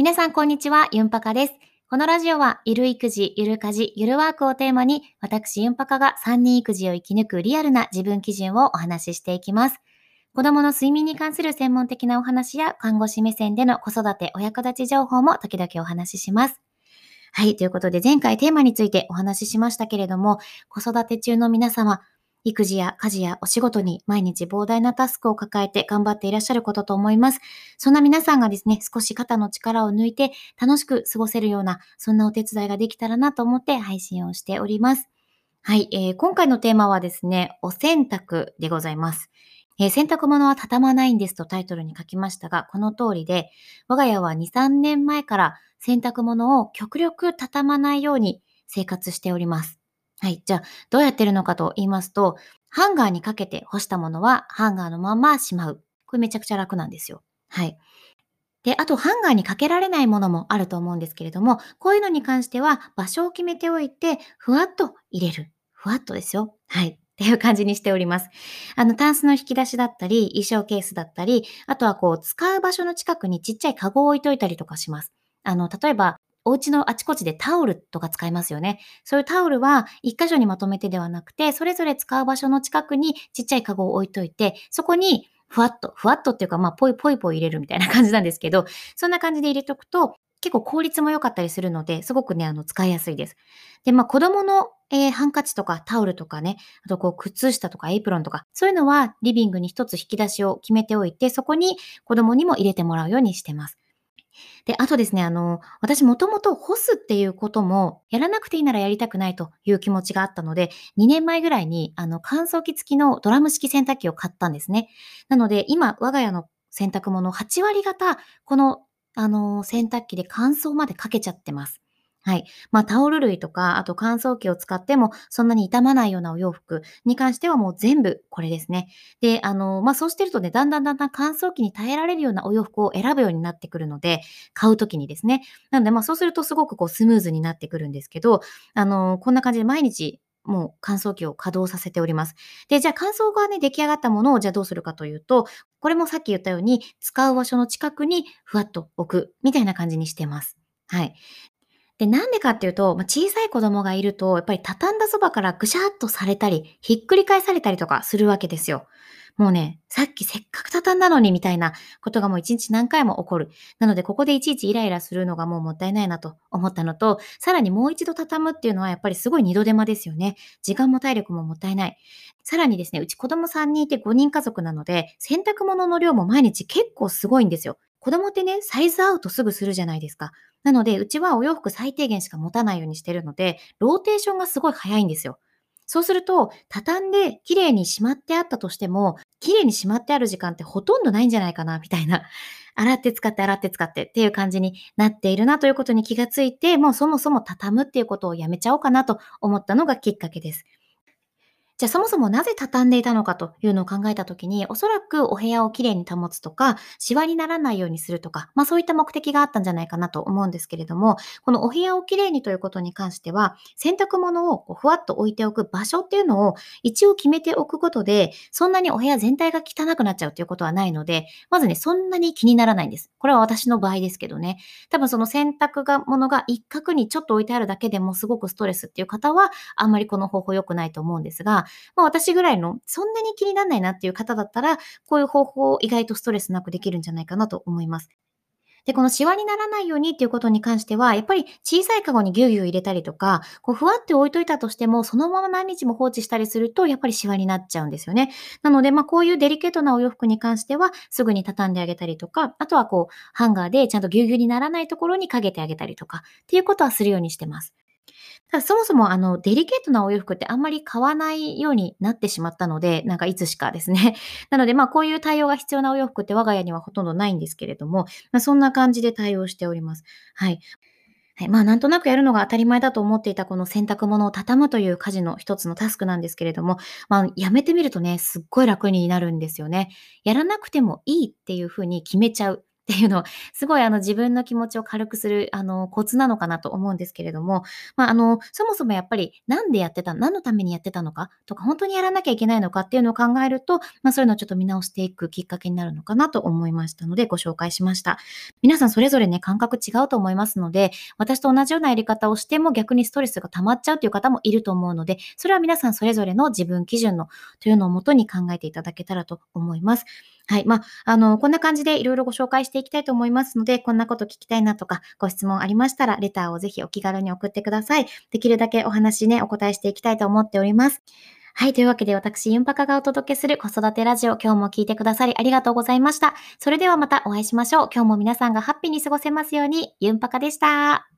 皆さんこんにちは、ユンパカです。このラジオはゆる育児、ゆる家事、ゆるワークをテーマに、私ユンパカが3人育児を生き抜くリアルな自分基準をお話ししていきます。子供の睡眠に関する専門的なお話や、看護師目線での子育てお役立ち情報も時々お話しします。はい、ということで前回テーマについてお話ししましたけれども、子育て中の皆様、育児や家事やお仕事に毎日膨大なタスクを抱えて頑張っていらっしゃることと思います。そんな皆さんがですね、少し肩の力を抜いて楽しく過ごせるような、そんなお手伝いができたらなと思って配信をしております。はい、今回のテーマはですね、お洗濯でございます。洗濯物は畳まないんですとタイトルに書きましたが、この通りで、我が家は 2,3 年前から洗濯物を極力畳まないように生活しております。はい。じゃあ、どうやってるのかと言いますと、ハンガーにかけて干したものはハンガーのまましまう。これめちゃくちゃ楽なんですよ。はい。で、あとハンガーにかけられないものもあると思うんですけれども、こういうのに関しては場所を決めておいて、ふわっと入れる。ふわっとですよ。はい。っていう感じにしております。タンスの引き出しだったり、衣装ケースだったり、あとはこう、使う場所の近くにちっちゃいカゴを置いといたりとかします。例えば、お家のあちこちでタオルとか使いますよね。そういうタオルは一箇所にまとめてではなくて、それぞれ使う場所の近くにちっちゃいカゴを置いといて、そこにふわっとっていうか、まあ、ぽいぽい入れるみたいな感じなんですけど、そんな感じで入れとくと、結構効率も良かったりするので、すごくね、使いやすいです。で、まあ、子供の、ハンカチとかタオルとかね、あとこう、靴下とかエイプロンとか、そういうのはリビングに一つ引き出しを決めておいて、そこに子供にも入れてもらうようにしてます。で、あとですね、私もともと干すっていうことも、やらなくていいならやりたくないという気持ちがあったので、2年前ぐらいに、乾燥機付きのドラム式洗濯機を買ったんですね。なので、今、我が家の洗濯物8割方、この、洗濯機で乾燥までかけちゃってます。はい。まあ、タオル類とか、あと乾燥機を使っても、そんなに傷まないようなお洋服に関してはもう全部これですね。で、まあ、そうしてるとね、だんだん乾燥機に耐えられるようなお洋服を選ぶようになってくるので、買うときにですね。なので、まあ、そうするとすごくこう、スムーズになってくるんですけど、こんな感じで毎日、もう乾燥機を稼働させております。で、じゃあ乾燥がね、出来上がったものをじゃあどうするかというと、これもさっき言ったように、使う場所の近くにふわっと置く、みたいな感じにしてます。はい。で、なんでかっていうと、小さい子供がいると、やっぱり畳んだそばからぐしゃっとされたり、ひっくり返されたりとかするわけですよ。もうね、さっきせっかく畳んだのにみたいなことがもう一日何回も起こる。なので、ここでいちいちイライラするのがもうもったいないなと思ったのと、さらにもう一度畳むっていうのはやっぱりすごい二度手間ですよね。時間も体力ももったいない。さらにですね、うち子供3人いて5人家族なので、洗濯物の量も毎日結構すごいんですよ。子供ってね、サイズアウトすぐするじゃないですか。なので、うちはお洋服最低限しか持たないようにしてるので、ローテーションがすごい早いんですよ。そうすると、畳んで綺麗にしまってあったとしても、綺麗にしまってある時間ってほとんどないんじゃないかな、みたいな。洗って使ってっていう感じになっているなということに気がついて、もうそもそも畳むっていうことをやめちゃおうかなと思ったのがきっかけです。じゃあそもそもなぜ畳んでいたのかというのを考えたときに、おそらくお部屋をきれいに保つとか、シワにならないようにするとか、まあそういった目的があったんじゃないかなと思うんですけれども、このお部屋をきれいにということに関しては、洗濯物をこうふわっと置いておく場所っていうのを一応決めておくことで、そんなにお部屋全体が汚くなっちゃうということはないので、まずね、そんなに気にならないんです。これは私の場合ですけどね。多分その洗濯物が一角にちょっと置いてあるだけでもすごくストレスっていう方は、あんまりこの方法良くないと思うんですが、まあ、私ぐらいのそんなに気にならないなっていう方だったら、こういう方法を意外とストレスなくできるんじゃないかなと思います。で、このシワにならないようにっていうことに関しては、やっぱり小さいカゴにギュウギュウ入れたりとか、こうふわって置いといたとしても、そのまま何日も放置したりすると、やっぱりシワになっちゃうんですよね。なので、まあこういうデリケートなお洋服に関しては、すぐに畳んであげたりとか、あとはこう、ハンガーでちゃんとギュウギュウにならないところにかけてあげたりとか、っていうことはするようにしてます。ただそもそもデリケートなお洋服ってあんまり買わないようになってしまったので、なんかいつしかですね。なのでまあこういう対応が必要なお洋服って我が家にはほとんどないんですけれども、まあ、そんな感じで対応しております。はい。まあなんとなくやるのが当たり前だと思っていたこの洗濯物を畳むという家事の一つのタスクなんですけれども、まあやめてみるとね、すっごい楽になるんですよね。やらなくてもいいっていうふうに決めちゃう。っていうのをすごい自分の気持ちを軽くするコツなのかなと思うんですけれども、そもそもやっぱり何のためにやってたのかとか、本当にやらなきゃいけないのかっていうのを考えると、そういうのをちょっと見直していくきっかけになるのかなと思いましたのでご紹介しました。皆さんそれぞれね、感覚違うと思いますので、私と同じようなやり方をしても逆にストレスが溜まっちゃうという方もいると思うので、それは皆さんそれぞれの自分基準のというのをもとに考えていただけたらと思います。はい。こんな感じでいろいろご紹介していきたいと思いますので、こんなこと聞きたいなとか、ご質問ありましたら、レターをぜひお気軽に送ってください。できるだけお話ね、お答えしていきたいと思っております。はい。というわけで、私、ユンパカがお届けする子育てラジオ、今日も聞いてくださりありがとうございました。それではまたお会いしましょう。今日も皆さんがハッピーに過ごせますように、ユンパカでした。